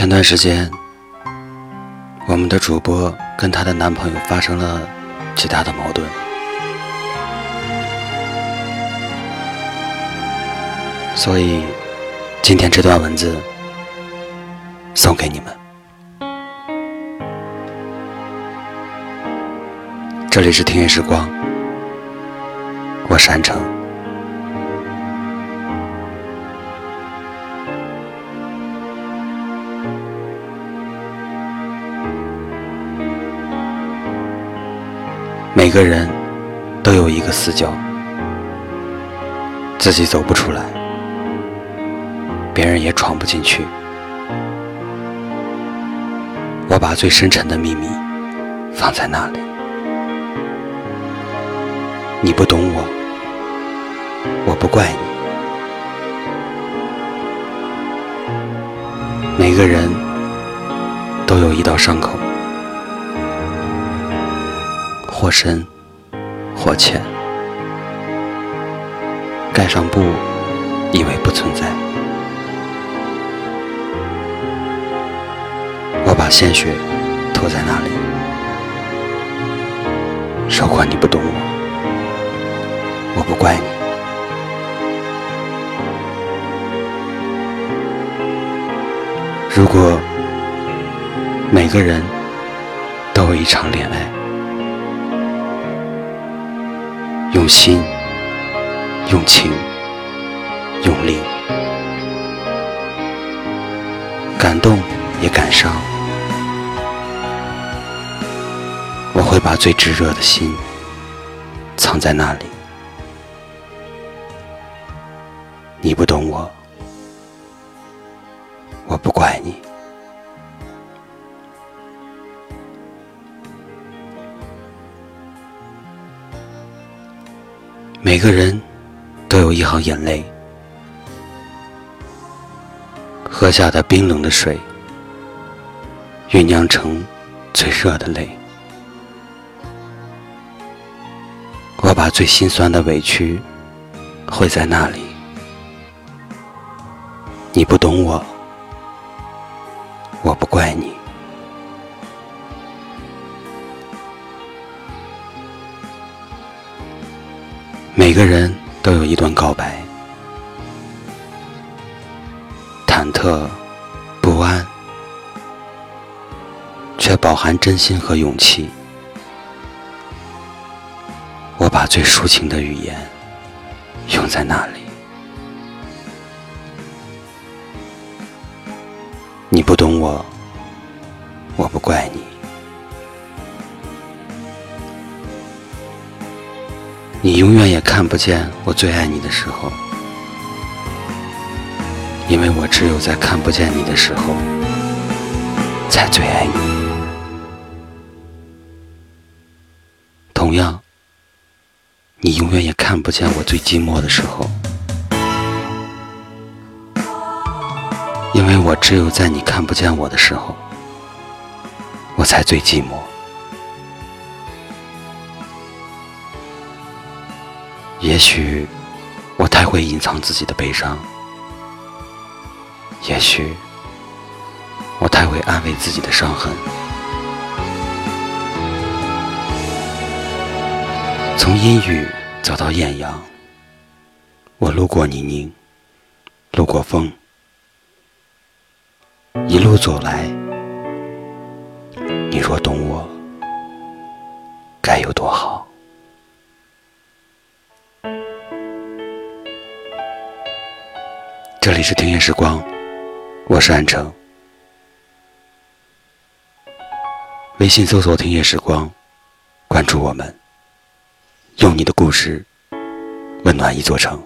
前段时间，我们的主播跟她的男朋友发生了极大的矛盾。所以，今天这段文字送给你们。这里是听音时光，我是安城。每个人都有一个死角，自己走不出来，别人也闯不进去。我把最深沉的秘密放在那里，你不懂我，我不怪你。每个人都有一道伤口，或深或浅，盖上布以为不存在。我把鲜血涂在那里，如果你不懂我，我不怪你。如果每个人都有一场恋爱，用心，用情，用力，感动也感伤。我会把最炙热的心藏在那里，你不懂我，我不怪你。每个人都有一行眼泪，喝下的冰冷的水，酝酿成最热的泪。我把最心酸的委屈汇在那里，你不懂我，我不怪你。每个人都有一段告白，忐忑不安，却饱含真心和勇气。我把最抒情的语言用在那里，你不懂我，我不怪你。你永远也看不见我最爱你的时候，因为我只有在看不见你的时候，才最爱你。同样，你永远也看不见我最寂寞的时候，因为我只有在你看不见我的时候，我才最寂寞。也许我太会隐藏自己的悲伤，也许我太会安慰自己的伤痕。从阴雨走到艳阳，我路过泥泞，路过风，一路走来，你若懂我，该有多好。这里是听夜时光，我是安城。微信搜索听夜时光，关注我们，用你的故事温暖一座城。